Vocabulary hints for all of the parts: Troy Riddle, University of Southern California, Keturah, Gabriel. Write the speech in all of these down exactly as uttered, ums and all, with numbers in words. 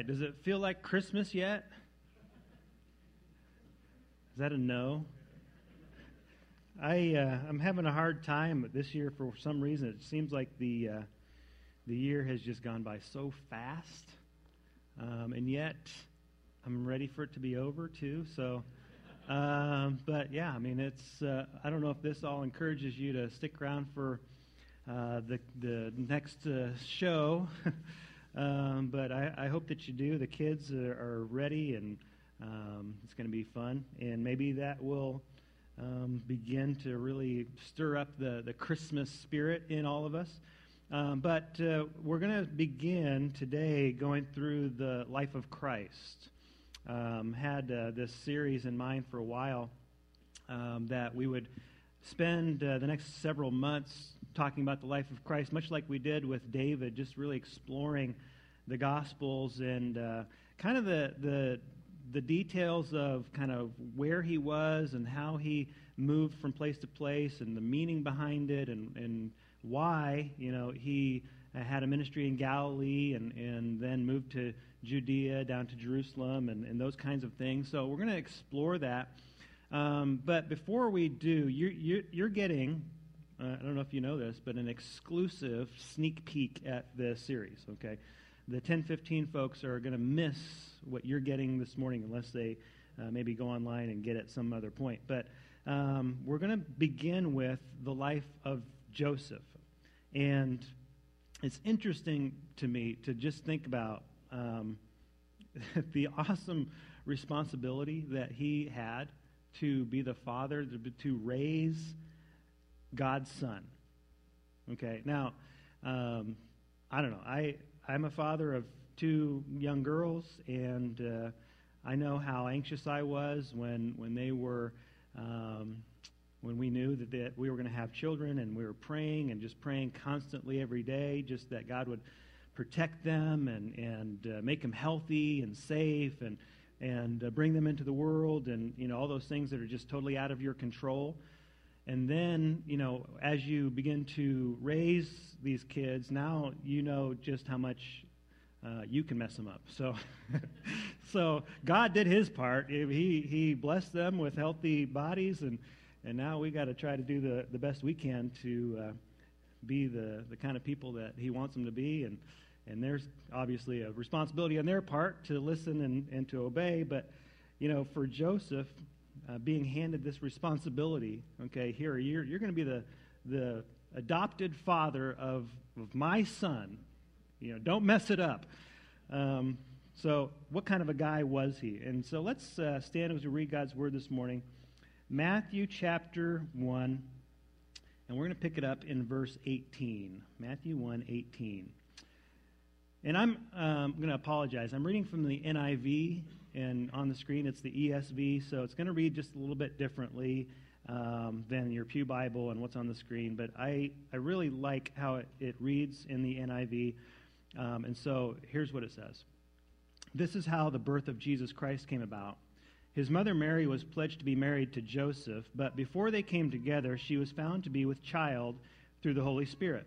right. Does it feel like Christmas yet? Is that a no? I, uh, I'm having a hard time this year for some reason. It seems like the uh, the year has just gone by so fast, um, and yet I'm ready for it to be over too. So, um, but yeah, I mean, it's uh, I don't know if this all encourages you to stick around for uh, the the next uh, show, um, but I, I hope that you do. The kids are, are ready, and um, it's going to be fun, and maybe that will. Um, begin to really stir up the, the Christmas spirit in all of us. Um, but uh, we're going to begin today going through the life of Christ. Um, had uh, this series in mind for a while um, that we would spend uh, the next several months talking about the life of Christ, much like we did with David, just really exploring the Gospels and uh, kind of the the the details of kind of where he was and how he moved from place to place and the meaning behind it and, and why, you know, he had a ministry in Galilee and, and then moved to Judea, down to Jerusalem, and, and those kinds of things. So we're going to explore that. Um, but before we do, you're, you're, you're getting, uh, I don't know if you know this, but an exclusive sneak peek at this series, okay? The ten fifteen folks are going to miss what you're getting this morning unless they uh, maybe go online and get it some other point. But um, we're going to begin with the life of Joseph. And it's interesting to me to just think about um, the awesome responsibility that he had to be the father, to raise God's son. Okay, now, um, I don't know, I... I'm a father of two young girls, and uh, I know how anxious I was when when they were, um, when we knew that, that we were going to have children, and we were praying and just praying constantly every day, just that God would protect them and and uh, make them healthy and safe, and and uh, bring them into the world, and you know all those things that are just totally out of your control. And then, you know, as you begin to raise these kids, now you know just how much uh, you can mess them up. So so God did his part. He he blessed them with healthy bodies, and, and now we got to try to do the, the best we can to uh, be the, the kind of people that he wants them to be. And, and there's obviously a responsibility on their part to listen and, and to obey. But, you know, for Joseph... Uh, being handed this responsibility, okay, here, you're, you're going to be the the adopted father of, of my son. You know, don't mess it up. Um, so what kind of a guy was he? And so let's uh, stand as we read God's Word this morning. Matthew chapter one, and we're going to pick it up in verse eighteen. Matthew one, eighteen. And I'm um, going to apologize. I'm reading from the N I V. And on the screen, it's the E S V, so it's going to read just a little bit differently um, than your Pew Bible and what's on the screen. But I, I really like how it, it reads in the N I V. Um, and so here's what it says. This is how the birth of Jesus Christ came about. His mother Mary was pledged to be married to Joseph, but before they came together, she was found to be with child through the Holy Spirit.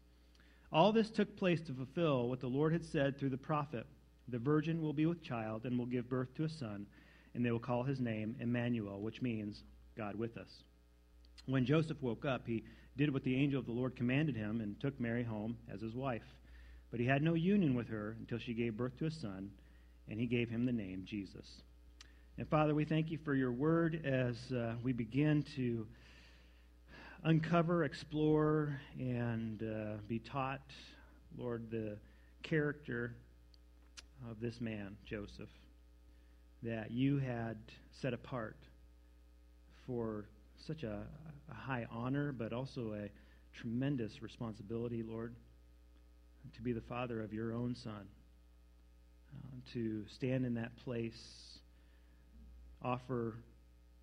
All this took place to fulfill what the Lord had said through the prophet. The virgin will be with child and will give birth to a son, and they will call his name Emmanuel, which means God with us. When Joseph woke up, he did what the angel of the Lord commanded him and took Mary home as his wife. But he had no union with her until she gave birth to a son, and he gave him the name Jesus. And Father, we thank you for your word as uh, we begin to uncover, explore, and uh, be taught, Lord, the character of this man, Joseph, that you had set apart for such a, a high honor, but also a tremendous responsibility, Lord, to be the father of your own son, uh, to stand in that place offer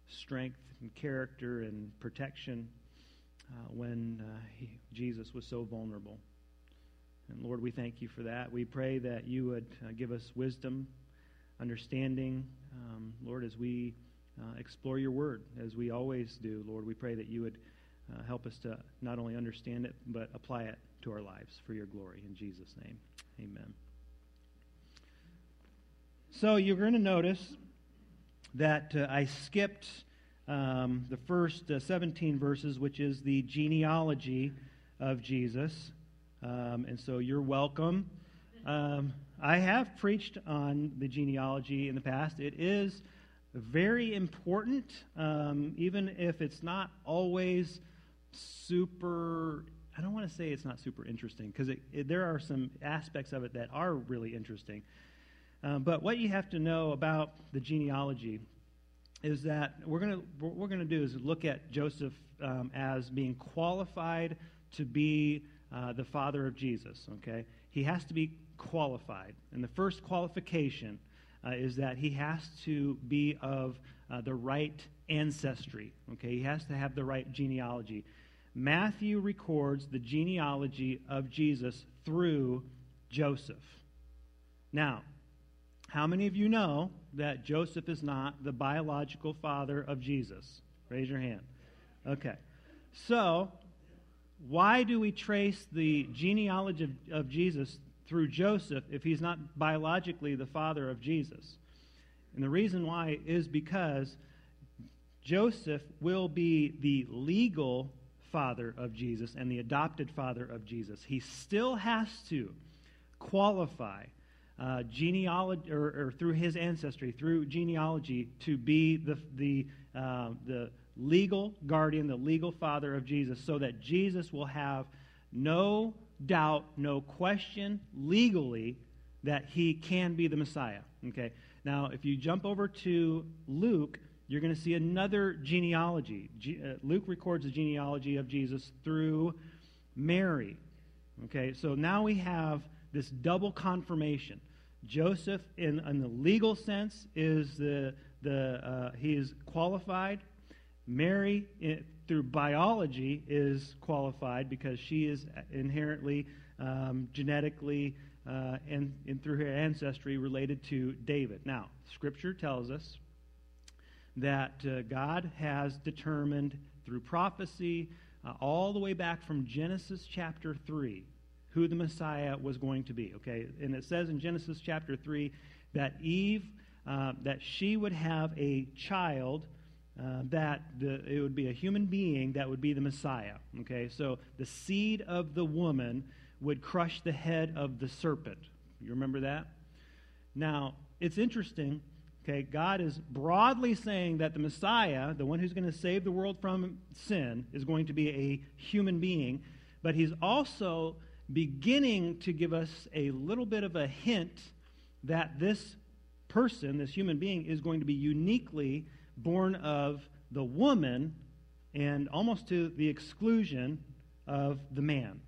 strength and character and protection uh, when uh, he, Jesus was so vulnerable. And Lord, we thank you for that. We pray that you would uh, give us wisdom, understanding, um, Lord, as we uh, explore your word, as we always do. Lord, we pray that you would uh, help us to not only understand it, but apply it to our lives for your glory. In Jesus' name, amen. So you're going to notice that uh, I skipped um, the first uh, seventeen verses, which is the genealogy of Jesus. Um, and so you're welcome. Um, I have preached on the genealogy in the past. It is very important, um, even if it's not always super, I don't want to say it's not super interesting, because it, it, there are some aspects of it that are really interesting. Um, but what you have to know about the genealogy is that we're going to what we're going to do is look at Joseph um, as being qualified to be uh, the father of Jesus. Okay, he has to be qualified, and the first qualification uh, is that he has to be of uh, the right ancestry. Okay, he has to have the right genealogy. Matthew records the genealogy of Jesus through Joseph. Now, how many of you know that Joseph is not the biological father of Jesus? Raise your hand. Okay. So, why do we trace the genealogy of, of Jesus through Joseph if he's not biologically the father of Jesus? And the reason why is because Joseph will be the legal father of Jesus and the adopted father of Jesus. He still has to qualify Uh, genealogy, or, or through his ancestry, through genealogy, to be the the uh, the legal guardian, the legal father of Jesus, so that Jesus will have no doubt, no question, legally, that he can be the Messiah. Okay. Now, if you jump over to Luke, you're going to see another genealogy. G- uh, Luke records the genealogy of Jesus through Mary. Okay. So now we have this double confirmation. Joseph, in, in the legal sense, is the the uh, he is qualified. Mary, in, through biology, is qualified because she is inherently, um, genetically, uh, and, and through her ancestry, related to David. Now, Scripture tells us that uh, God has determined through prophecy, uh, all the way back from Genesis chapter three, who the Messiah was going to be, okay? And it says in Genesis chapter three that Eve, uh, that she would have a child, uh, that the, it would be a human being that would be the Messiah, okay? So the seed of the woman would crush the head of the serpent. You remember that? Now, it's interesting, okay? God is broadly saying that the Messiah, the one who's going to save the world from sin, is going to be a human being, but he's also beginning to give us a little bit of a hint that this person, this human being, is going to be uniquely born of the woman, and almost to the exclusion of the man.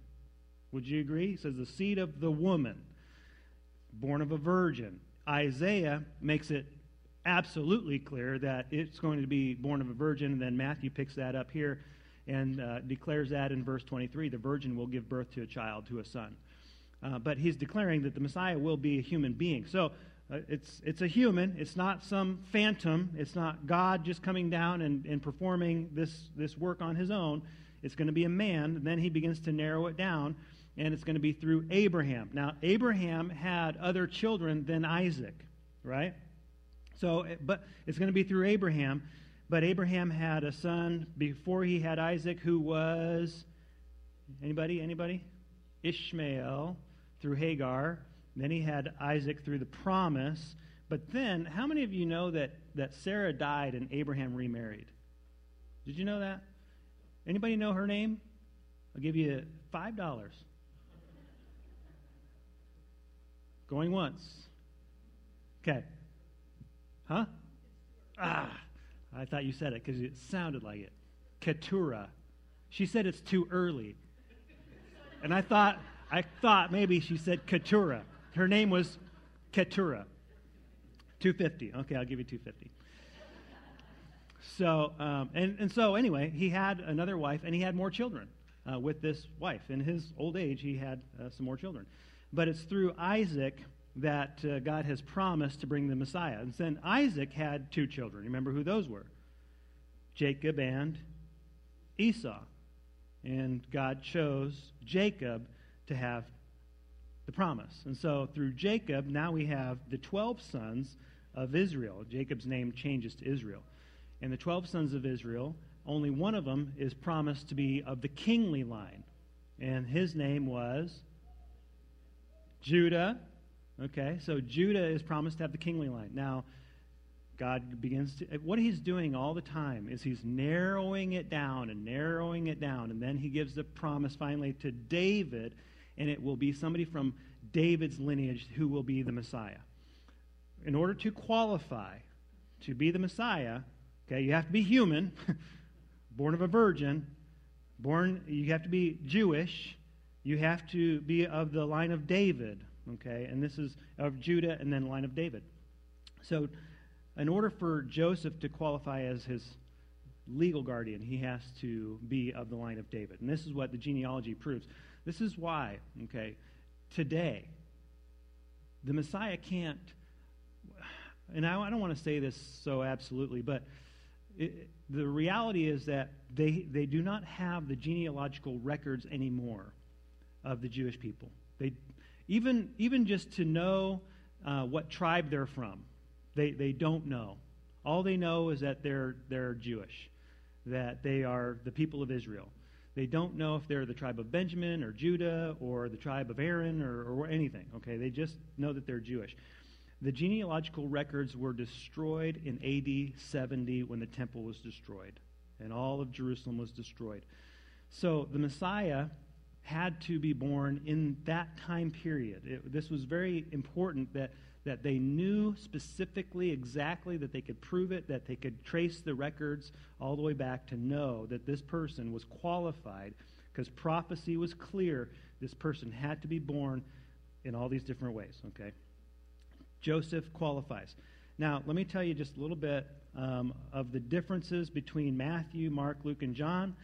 Would you agree? He says the seed of the woman, born of a virgin. Isaiah makes it absolutely clear that it's going to be born of a virgin, and then Matthew picks that up here and uh, declares that in verse twenty-three, the virgin will give birth to a child, to a son. Uh, but he's declaring that the Messiah will be a human being. So uh, it's it's a human. It's not some phantom. It's not God just coming down and, and performing this, this work on his own. It's going to be a man. And then he begins to narrow it down, and it's going to be through Abraham. Now, Abraham had other children than Isaac, right? So, but it's going to be through Abraham. But Abraham had a son before he had Isaac, who was, anybody, anybody? Ishmael through Hagar. And then he had Isaac through the promise. But then, how many of you know that, that Sarah died and Abraham remarried? Did you know that? Anybody know her name? I'll give you five dollars. Going once. Okay. Huh? Ah. I thought you said it because it sounded like it. Keturah. She said it's too early. And I thought I thought maybe she said Keturah. Her name was Keturah. two fifty. Okay, I'll give you two fifty. So, um, and, and so anyway, he had another wife, and he had more children uh, with this wife. In his old age, he had uh, some more children. But it's through Isaac that uh, God has promised to bring the Messiah. And then Isaac had two children. Remember who those were? Jacob and Esau. And God chose Jacob to have the promise. And so through Jacob, now we have the twelve sons of Israel. Jacob's name changes to Israel. And the twelve sons of Israel, only one of them is promised to be of the kingly line. And his name was Judah. Okay, so Judah is promised to have the kingly line. Now, God begins to, what he's doing all the time is he's narrowing it down and narrowing it down. And then he gives the promise finally to David, and it will be somebody from David's lineage who will be the Messiah. In order to qualify to be the Messiah, okay, you have to be human, born of a virgin, born, you have to be Jewish, you have to be of the line of David, okay, and this is of Judah and then line of David. So in order for Joseph to qualify as his legal guardian, he has to be of the line of David. And this is what the genealogy proves. This is why, okay, today, the Messiah can't, and I, I don't want to say this so absolutely, but it, the reality is that they, they do not have the genealogical records anymore of the Jewish people. They even even just to know uh, what tribe they're from, they they don't know. All they know is that they're they're Jewish, that they are the people of Israel. They don't know if they're the tribe of Benjamin or Judah or the tribe of Aaron or, or anything. Okay, they just know that they're Jewish. The genealogical records were destroyed in A D seventy when the temple was destroyed, and all of Jerusalem was destroyed. So the Messiah had to be born in that time period. It, this was very important that, that they knew specifically, exactly, that they could prove it, that they could trace the records all the way back to know that this person was qualified, because prophecy was clear. This person had to be born in all these different ways, okay? Joseph qualifies. Now, let me tell you just a little bit um, of the differences between Matthew, Mark, Luke, and John.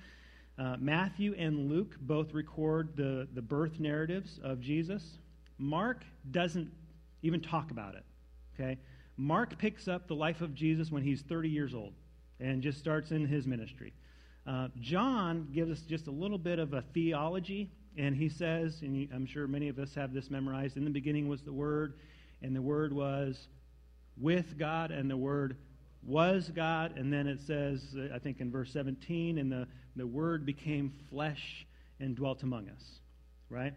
Uh, Matthew and Luke both record the, the birth narratives of Jesus. Mark doesn't even talk about it, okay? Mark picks up the life of Jesus when he's thirty years old and just starts in his ministry. Uh, John gives us just a little bit of a theology, and he says, and I'm sure many of us have this memorized, in the beginning was the Word, and the Word was with God, and the Word was God. And then it says, I think in verse seventeen, and the, the Word became flesh and dwelt among us, right?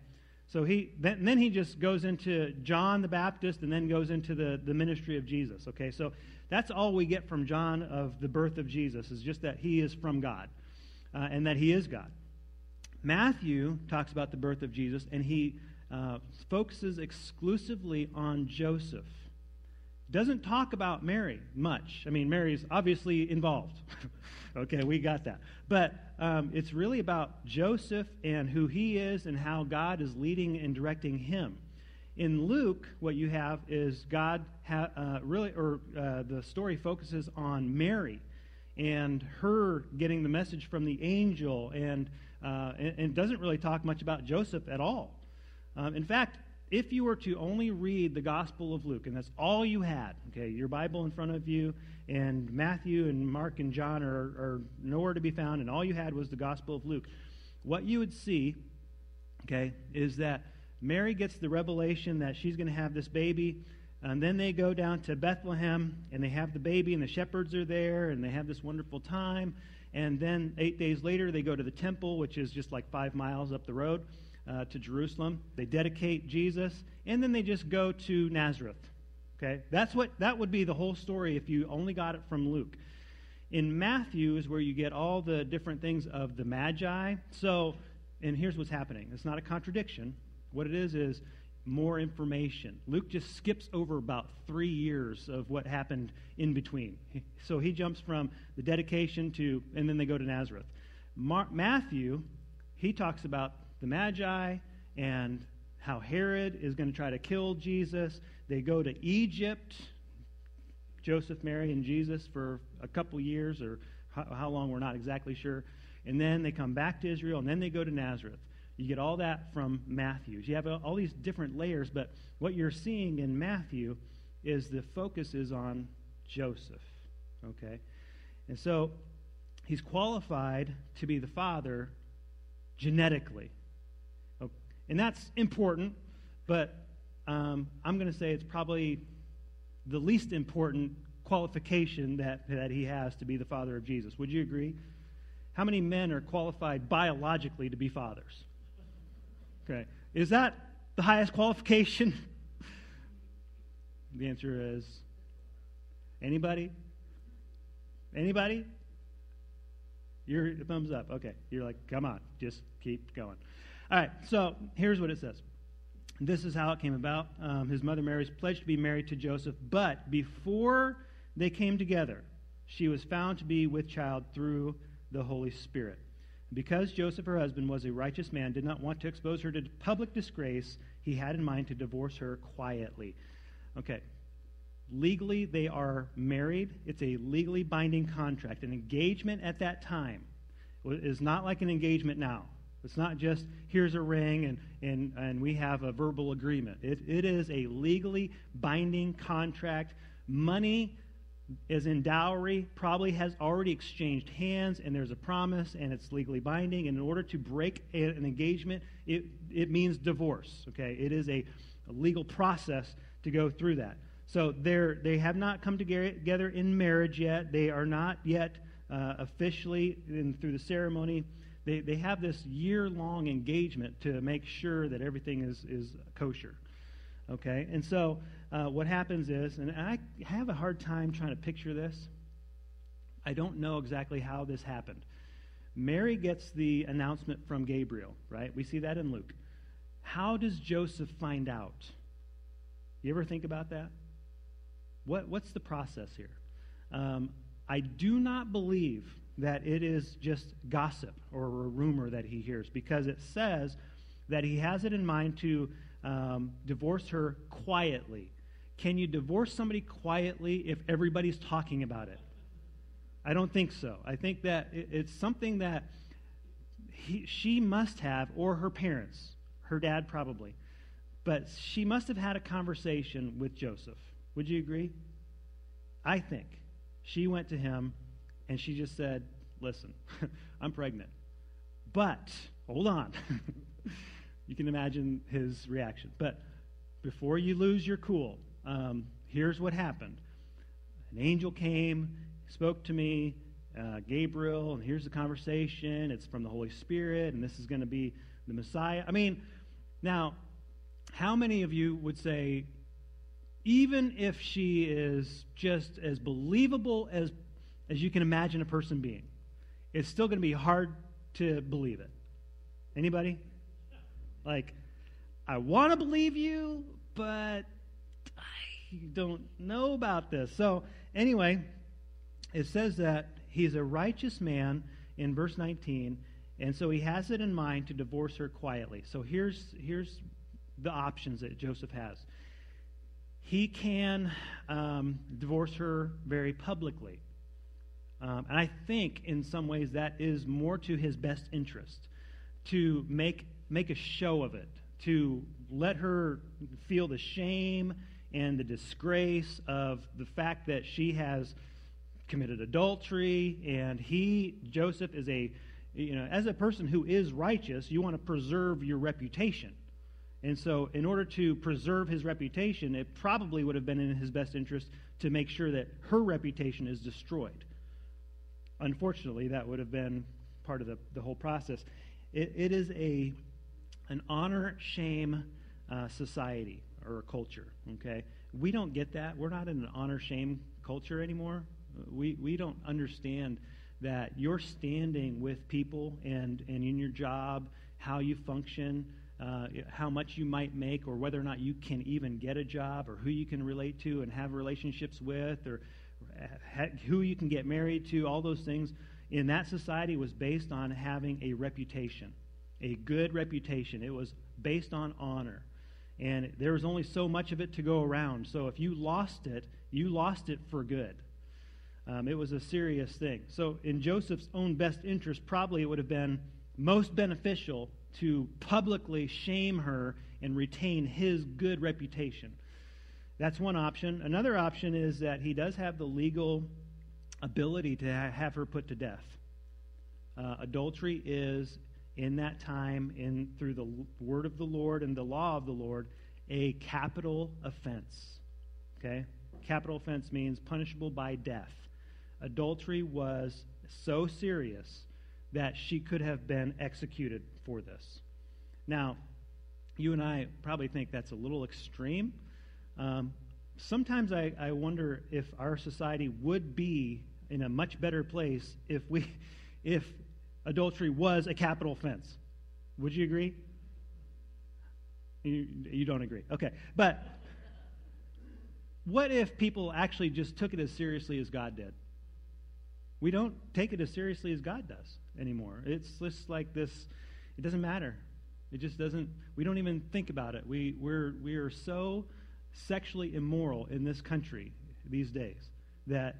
So he then, then he just goes into John the Baptist and then goes into the, the ministry of Jesus, okay? So that's all we get from John of the birth of Jesus, is just that he is from God uh, and that he is God. Matthew talks about the birth of Jesus, and he Uh, focuses exclusively on Joseph. Doesn't talk about Mary much. I mean, Mary's obviously involved. Okay, we got that. But um, it's really about Joseph and who he is and how God is leading and directing him. In Luke, what you have is God ha- uh, really, or uh, the story focuses on Mary and her getting the message from the angel, and uh, and, and doesn't really talk much about Joseph at all. Um, in fact, if you were to only read the Gospel of Luke, and that's all you had, okay, your Bible in front of you, and Matthew and Mark and John are, are nowhere to be found, and all you had was the Gospel of Luke, what you would see, okay, is that Mary gets the revelation that she's going to have this baby, and then they go down to Bethlehem, and they have the baby, and the shepherds are there, and they have this wonderful time, and then eight days later they go to the temple, which is just like five miles up the road, Uh, to Jerusalem. They dedicate Jesus, and then they just go to Nazareth. Okay, that's what that would be the whole story if you only got it from Luke. In Matthew is where you get all the different things of the Magi. So, and here's what's happening. It's not a contradiction. What it is is more information. Luke just skips over about three years of what happened in between. So he jumps from the dedication to, and then they go to Nazareth. Mar- Matthew, he talks about the Magi and how Herod is going to try to kill Jesus. They go to Egypt. Joseph, Mary, and Jesus for a couple years, or how, how long, we're not exactly sure. And then they come back to Israel, and then they go to Nazareth. You get all that from Matthew. You have all these different layers, but what you're seeing in Matthew is the focus is on Joseph, okay? And so he's qualified to be the father genetically. And that's important, but um, I'm going to say it's probably the least important qualification that, that he has to be the father of Jesus. Would you agree? How many men are qualified biologically to be fathers? Okay. Is that the highest qualification? The answer is anybody? Anybody? You're thumbs up. Okay. You're like, come on, just keep going. All right, so here's what it says. This is how it came about. Um, his mother Mary was pledged to be married to Joseph, but before they came together, she was found to be with child through the Holy Spirit. Because Joseph, her husband, was a righteous man, did not want to expose her to public disgrace, he had in mind to divorce her quietly. Okay, legally they are married. It's a legally binding contract. An engagement at that time is not like an engagement now. It's not just, here's a ring and, and, and we have a verbal agreement. It, it is a legally binding contract. Money is in dowry, probably has already exchanged hands, and there's a promise, and it's legally binding. And in order to break a, an engagement, it, it means divorce, okay? It is a, a legal process to go through that. So they're, they have not come together in marriage yet. They are not yet uh, officially, in, through the ceremony, They they have this year-long engagement to make sure that everything is, is kosher, okay? And so uh, what happens is, and I have a hard time trying to picture this. I don't know exactly how this happened. Mary gets the announcement from Gabriel, right? We see that in Luke. How does Joseph find out? You ever think about that? What What's the process here? Um, I do not believe that it is just gossip or a rumor that he hears, because it says that he has it in mind to um, divorce her quietly. Can you divorce somebody quietly if everybody's talking about it? I don't think so. I think that it's something that he, she must have, or her parents, her dad probably, but she must have had a conversation with Joseph. Would you agree? I think she went to him and she just said, listen, I'm pregnant. But, hold on. You can imagine his reaction. But before you lose your cool, um, here's what happened. An angel came, spoke to me, uh, Gabriel, and here's the conversation. It's from the Holy Spirit, and this is going to be the Messiah. I mean, now, how many of you would say, even if she is just as believable as as you can imagine a person being, it's still going to be hard to believe it? Anybody? Like, I want to believe you, but I don't know about this. So anyway, it says that he's a righteous man in verse nineteen, and so he has it in mind to divorce her quietly. So here's here's the options that Joseph has. He can um, divorce her very publicly. Um, and I think in some ways that is more to his best interest, to make make a show of it, to let her feel the shame and the disgrace of the fact that she has committed adultery, and he, Joseph, is a, you know, as a person who is righteous, you want to preserve your reputation. And so in order to preserve his reputation, it probably would have been in his best interest to make sure that her reputation is destroyed. Unfortunately, that would have been part of the, the whole process. It, it is a an honor-shame uh, society or culture, okay? We don't get that. We're not in an honor-shame culture anymore. We we don't understand that your standing with people and, and in your job, how you function, uh, how much you might make, or whether or not you can even get a job, or who you can relate to and have relationships with, or who you can get married to. All those things in that society was based on having a reputation, a good reputation. It was based on honor, and there was only so much of it to go around. So if you lost it, You lost it for good. Um, it was a serious thing. So in Joseph's own best interest, probably it would have been most beneficial to publicly shame her and retain his good reputation. That's one option. Another option is that he does have the legal ability to ha- have her put to death. Uh, adultery is, in that time, in through the word of the Lord and the law of the Lord, a capital offense. Okay? Capital offense means punishable by death. Adultery was so serious that she could have been executed for this. Now, you and I probably think that's a little extreme. Um, sometimes I, I wonder if our society would be in a much better place if we, if adultery was a capital offense. Would you agree? You, you don't agree. Okay. But what if people actually just took it as seriously as God did? We don't take it as seriously as God does anymore. It's just like this, it doesn't matter. It just doesn't, we don't even think about it. We we're we are so sexually immoral in this country these days that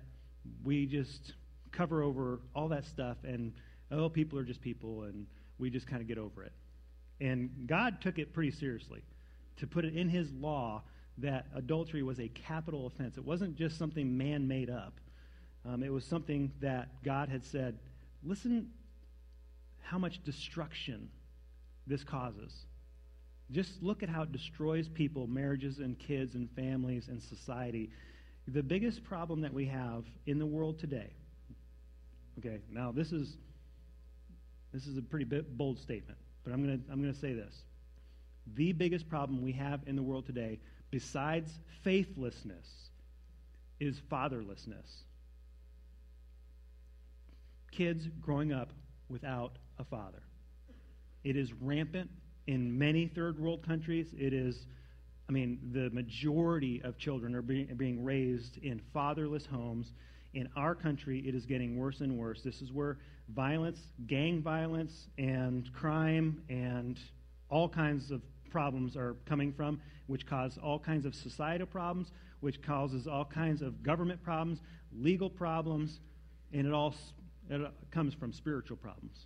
we just cover over all that stuff and, oh, people are just people, and we just kind of get over it. And God took it pretty seriously to put it in his law that adultery was a capital offense. It wasn't just something man made up. Um, it was something that God had said, listen how much destruction this causes. Just look at how it destroys people, marriages and kids and families and society. The biggest problem that we have in the world today, okay, now this is this is a pretty bold statement, but I'm going to I'm going to say this. The biggest problem we have in the world today, besides faithlessness, is fatherlessness. Kids growing up without a father. It is rampant in many third world countries. It is, I mean, the majority of children are being, are being raised in fatherless homes. In our country, it is getting worse and worse. This is where violence, gang violence, and crime, and all kinds of problems are coming from, which cause all kinds of societal problems, which causes all kinds of government problems, legal problems, and it all It comes from spiritual problems.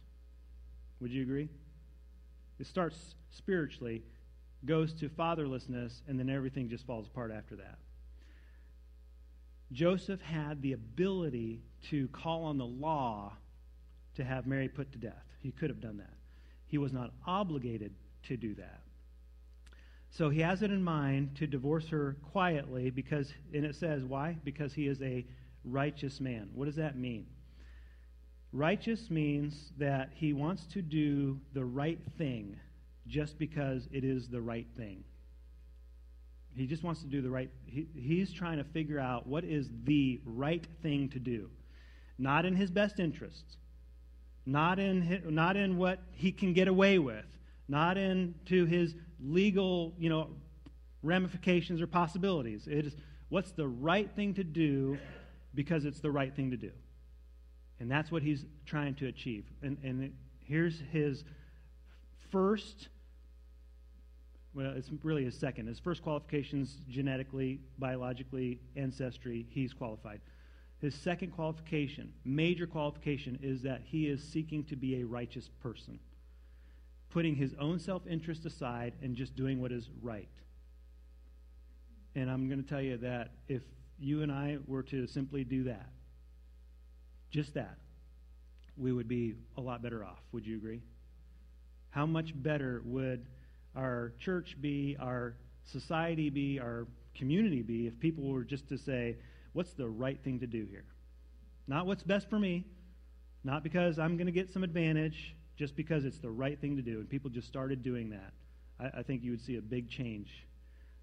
Would you agree? It starts spiritually, goes to fatherlessness, and then everything just falls apart after that. Joseph had the ability to call on the law to have Mary put to death. He could have done that. He was not obligated to do that. So he has it in mind to divorce her quietly because, and it says why? Because he is a righteous man. What does that mean? Righteous means that he wants to do the right thing just because it is the right thing. He just wants to do the right... He, he's trying to figure out what is the right thing to do. Not in his best interests. Not in his, not in what he can get away with. Not in to his legal, you know, ramifications or possibilities. It is what's the right thing to do because it's the right thing to do. And that's what he's trying to achieve. And, and here's his first, well, it's really his second. His first qualifications, genetically, biologically, ancestry, he's qualified. His second qualification, major qualification, is that he is seeking to be a righteous person, putting his own self-interest aside and just doing what is right. And I'm going to tell you that if you and I were to simply do that, just that, we would be a lot better off. Would you agree? How much better would our church be, our society be, our community be if people were just to say, what's the right thing to do here? Not what's best for me, not because I'm going to get some advantage, just because it's the right thing to do. And people just started doing that. I, I think you would see a big change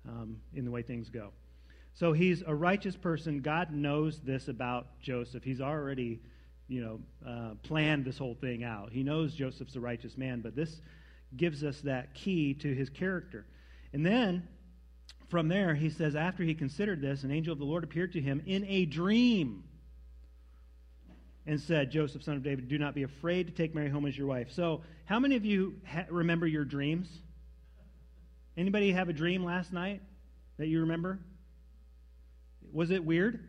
um, in the way things go. So he's a righteous person. God knows this about Joseph. He's already, you know, uh, planned this whole thing out. He knows Joseph's a righteous man, but this gives us that key to his character. And then, from there, he says, after he considered this, an angel of the Lord appeared to him in a dream and said, Joseph, son of David, do not be afraid to take Mary home as your wife. So, how many of you ha- remember your dreams? Anybody have a dream last night that you remember? Was it weird?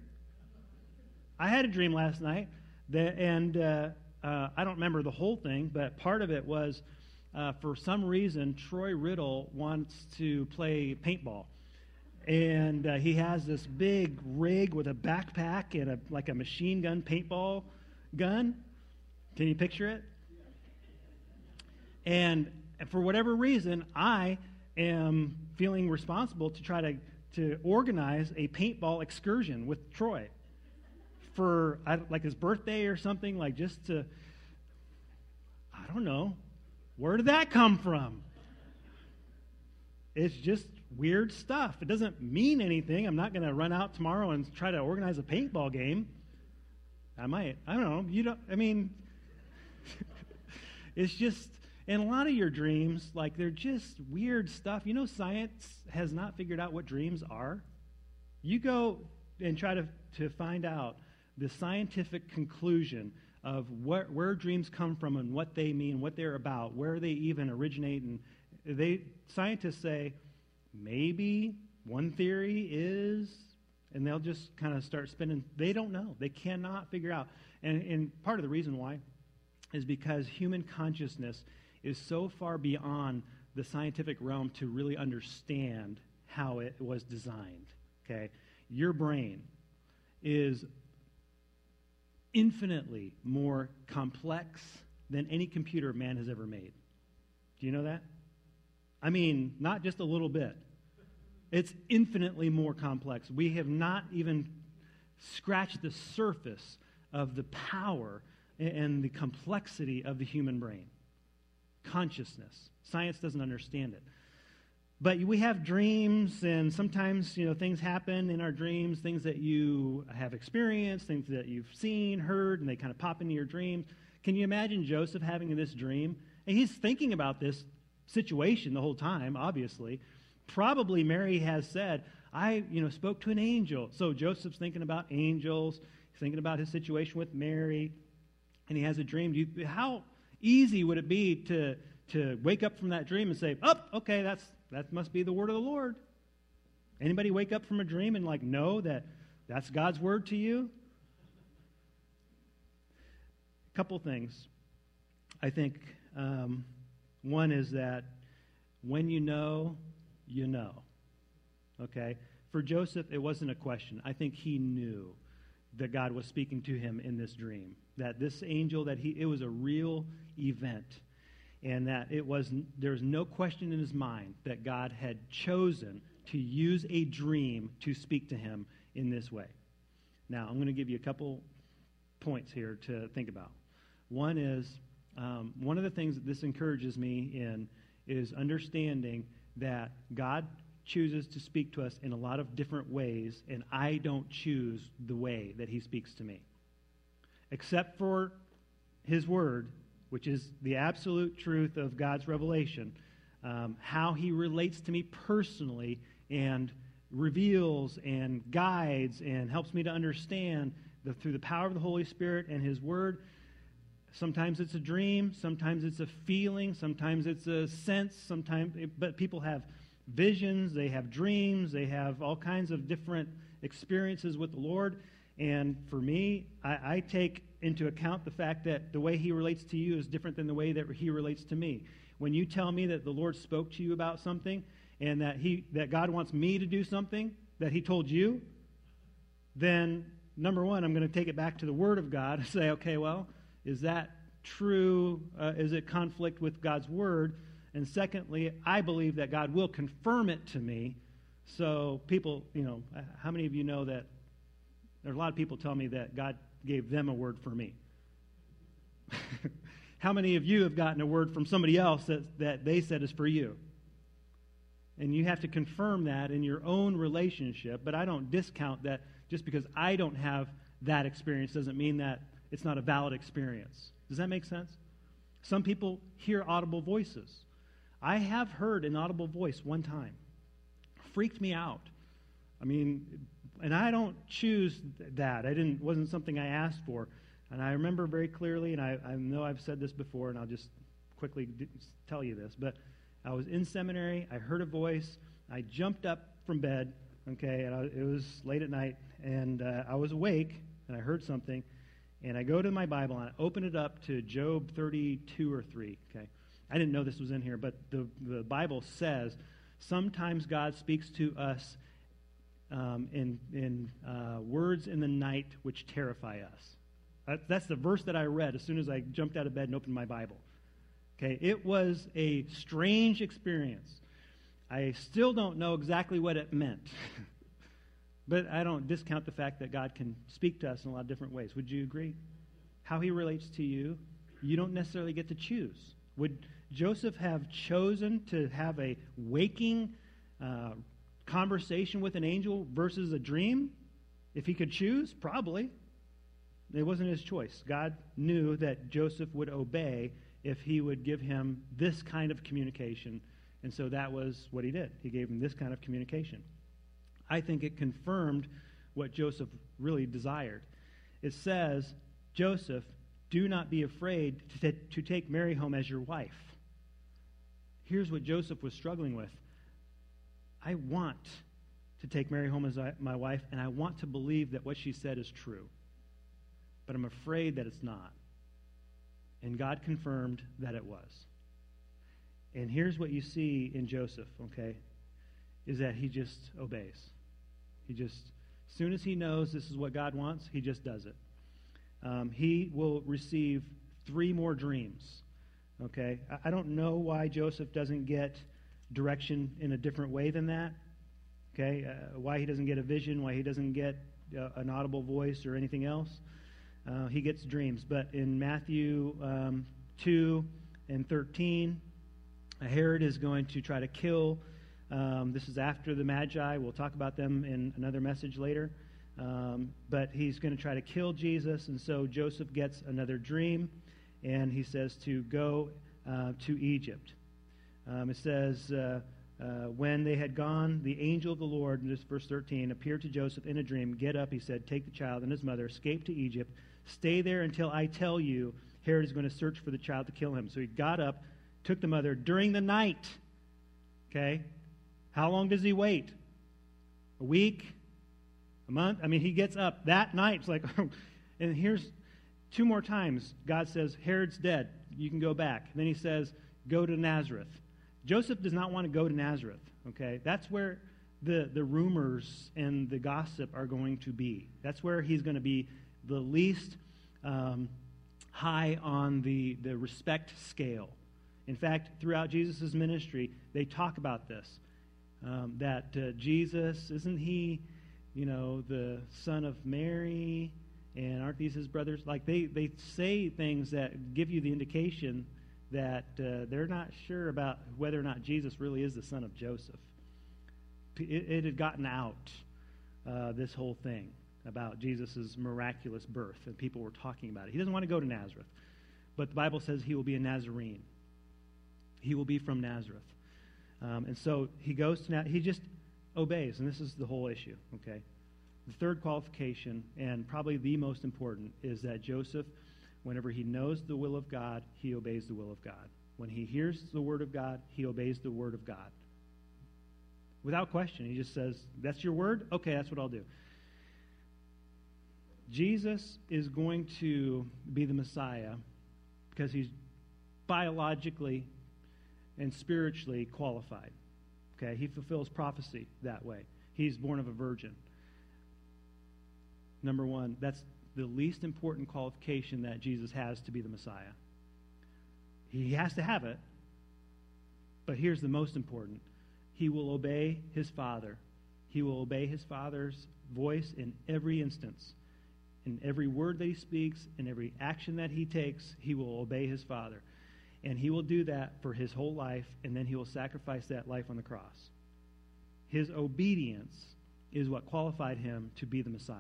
I had a dream last night, that, and uh, uh, I don't remember the whole thing, but part of it was, uh, for some reason, Troy Riddle wants to play paintball. And uh, he has this big rig with a backpack and a like a machine gun paintball gun. Can you picture it? And for whatever reason, I am feeling responsible to try to, to organize a paintball excursion with Troy for I, like his birthday or something, like just to, I don't know, where did that come from? It's just weird stuff. It doesn't mean anything. I'm not going to run out tomorrow and try to organize a paintball game. I might. I don't know. You don't, I mean, it's just, and a lot of your dreams, like, they're just weird stuff. You know, science has not figured out what dreams are. You go and try to, to find out the scientific conclusion of what, where dreams come from and what they mean, what they're about, where they even originate. And they scientists say, maybe one theory is, and they'll just kind of start spinning. They don't know. They cannot figure out. And, and part of the reason why is because human consciousness is so far beyond the scientific realm to really understand how it was designed, okay? Your brain is infinitely more complex than any computer man has ever made. Do you know that? I mean, not just a little bit. It's infinitely more complex. We have not even scratched the surface of the power and the complexity of the human brain. Consciousness. Science doesn't understand it. But we have dreams, and sometimes, you know, things happen in our dreams, things that you have experienced, things that you've seen, heard, and they kind of pop into your dreams. Can you imagine Joseph having this dream? And he's thinking about this situation the whole time, obviously. Probably Mary has said, I, you know, spoke to an angel. So Joseph's thinking about angels, he's thinking about his situation with Mary, and he has a dream. Do you, how easy would it be to, to wake up from that dream and say, oh, okay, that's that must be the word of the Lord? Anybody wake up from a dream and like know that that's God's word to you? A couple things. I think um, one is that when you know, you know. Okay? For Joseph, it wasn't a question. I think he knew that God was speaking to him in this dream. That this angel, that he, it was a real event. And that it was, there was no question in his mind that God had chosen to use a dream to speak to him in this way. Now, I'm going to give you a couple points here to think about. One is, um, one of the things that this encourages me in is understanding that God chooses to speak to us in a lot of different ways, and I don't choose the way that he speaks to me. Except for his word, which is the absolute truth of God's revelation, um, how he relates to me personally and reveals and guides and helps me to understand the, through the power of the Holy Spirit and his word. Sometimes it's a dream, sometimes it's a feeling, sometimes it's a sense, sometimes, it, but people have visions, they have dreams, they have all kinds of different experiences with the Lord. And for me, I, I take into account the fact that the way he relates to you is different than the way that he relates to me. When you tell me that the Lord spoke to you about something and that he that God wants me to do something that he told you, then number one, I'm going to take it back to the Word of God and say, okay, well, is that true? Uh, is it conflict with God's Word? And secondly, I believe that God will confirm it to me. So people, you know, how many of you know that there are a lot of people tell me that God gave them a word for me? How many of you have gotten a word from somebody else that, that they said is for you? And you have to confirm that in your own relationship, but I don't discount that just because I don't have that experience doesn't mean that it's not a valid experience. Does that make sense? Some people hear audible voices. I have heard an audible voice one time. Freaked me out. I mean, and I don't choose that. I didn't. Wasn't something I asked for. And I remember very clearly, and I, I know I've said this before, and I'll just quickly d- tell you this, but I was in seminary. I heard a voice. I jumped up from bed, okay, and I, it was late at night, and uh, I was awake, and I heard something, and I go to my Bible, and I open it up to Job thirty-two or three, okay? I didn't know this was in here, but the, the Bible says sometimes God speaks to us um, in, in uh, words in the night which terrify us. That, that's the verse that I read as soon as I jumped out of bed and opened my Bible. Okay, it was a strange experience. I still don't know exactly what it meant, but I don't discount the fact that God can speak to us in a lot of different ways. Would you agree? How he relates to you, you don't necessarily get to choose. Would Joseph have chosen to have a waking uh, conversation with an angel versus a dream? If he could choose, probably. It wasn't his choice. God knew that Joseph would obey if he would give him this kind of communication, and so that was what he did. He gave him this kind of communication. I think it confirmed what Joseph really desired. It says, Joseph, do not be afraid to, t- to take Mary home as your wife. Here's what Joseph was struggling with. I want to take Mary home as I, my wife, and I want to believe that what she said is true. But I'm afraid that it's not. And God confirmed that it was. And here's what you see in Joseph, okay, is that he just obeys. He just, as soon as he knows this is what God wants, he just does it. Um, he will receive three more dreams. Okay, I, I don't know why Joseph doesn't get direction in a different way than that. Okay, uh, why he doesn't get a vision, why he doesn't get uh, an audible voice or anything else. Uh, he gets dreams. But in Matthew um, two and thirteen, Herod is going to try to kill. Um, this is after the Magi. We'll talk about them in another message later. Um, but he's going to try to kill Jesus, and so Joseph gets another dream, and he says to go uh, to Egypt. Um, it says, uh, uh, when they had gone, the angel of the Lord, in this verse thirteen, appeared to Joseph in a dream. Get up, he said, take the child and his mother, escape to Egypt, stay there until I tell you. Herod is going to search for the child to kill him. So he got up, took the mother during the night. Okay? How long does he wait? A week? A month? I mean, he gets up that night. It's like, and here's two more times. God says, Herod's dead. You can go back. And then he says, go to Nazareth. Joseph does not want to go to Nazareth. Okay? That's where the, the rumors and the gossip are going to be. That's where he's going to be the least um, high on the, the respect scale. In fact, throughout Jesus' ministry, they talk about this, um, that uh, Jesus, isn't he, you know, the son of Mary, and aren't these his brothers? Like, they, they say things that give you the indication that uh, they're not sure about whether or not Jesus really is the son of Joseph. It, it had gotten out, uh, this whole thing about Jesus' miraculous birth, and people were talking about it. He doesn't want to go to Nazareth, but the Bible says he will be a Nazarene. He will be from Nazareth. Um, and so he goes to Nazareth. He just obeys, and this is the whole issue, okay? The third qualification, and probably the most important, is that Joseph, whenever he knows the will of God, he obeys the will of God. When he hears the word of God, he obeys the word of God. Without question, he just says, that's your word? Okay, that's what I'll do. Jesus is going to be the Messiah because he's biologically and spiritually qualified. Okay, he fulfills prophecy that way. He's born of a virgin. Number one, that's the least important qualification that Jesus has to be the Messiah. He has to have it, but here's the most important. He will obey his Father. He will obey his Father's voice in every instance. In every word that he speaks, in every action that he takes, he will obey his Father. And he will do that for his whole life, and then he will sacrifice that life on the cross. His obedience is what qualified him to be the Messiah,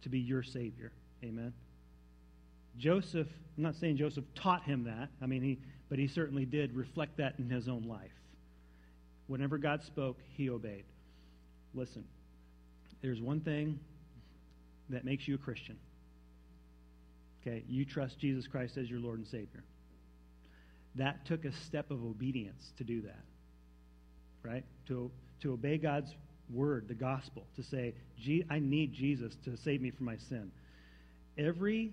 to be your Savior. Amen? Joseph, I'm not saying Joseph taught him that, I mean, he, but he certainly did reflect that in his own life. Whenever God spoke, he obeyed. Listen, there's one thing that makes you a Christian. Okay, you trust Jesus Christ as your Lord and Savior. That took a step of obedience to do that, right? To to obey God's word, the gospel, to say, Gee, I need Jesus to save me from my sin. Every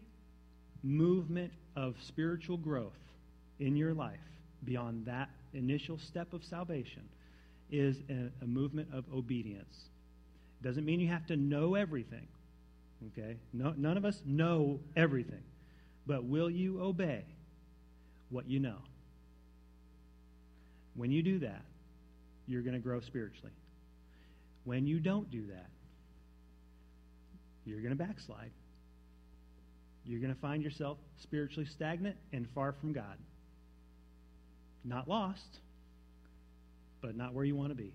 movement of spiritual growth in your life beyond that initial step of salvation is a, a movement of obedience. Doesn't mean you have to know everything. Okay? No, none of us know everything. But will you obey what you know? When you do that, you're going to grow spiritually. When you don't do that, you're going to backslide. You're going to find yourself spiritually stagnant and far from God. Not lost, but not where you want to be.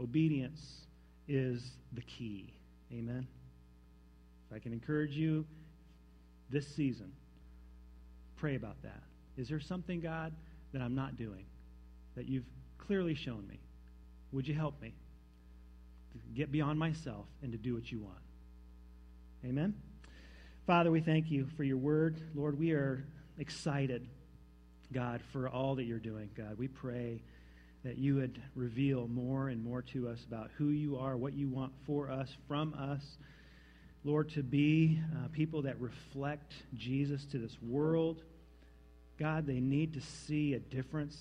Obedience is the key. Amen? If I can encourage you this season, pray about that. Is there something, God, that I'm not doing that you've clearly shown me? Would you help me to get beyond myself and to do what you want? Amen? Father, we thank you for your word. Lord, we are excited, God, for all that you're doing. God, we pray that you would reveal more and more to us about who you are, what you want for us, from us. Lord, to be uh, people that reflect Jesus to this world. God, they need to see a difference.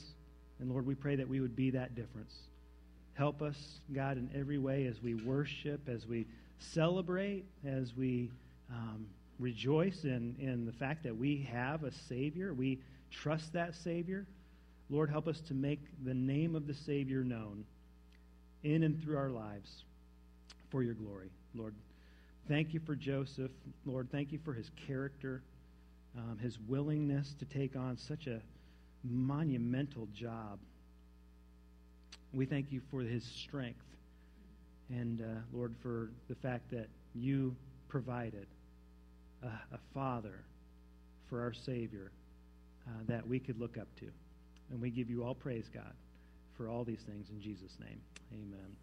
And Lord, we pray that we would be that difference. Help us, God, in every way as we worship, as we celebrate, as we um, rejoice in, in the fact that we have a Savior. We trust that Savior. Lord, help us to make the name of the Savior known in and through our lives for your glory. Lord, thank you for Joseph. Lord, thank you for his character, um, his willingness to take on such a monumental job. We thank you for his strength and, uh, Lord, for the fact that you provided a, a father for our Savior Uh, that we could look up to. And we give you all praise, God, for all these things in Jesus' name. Amen.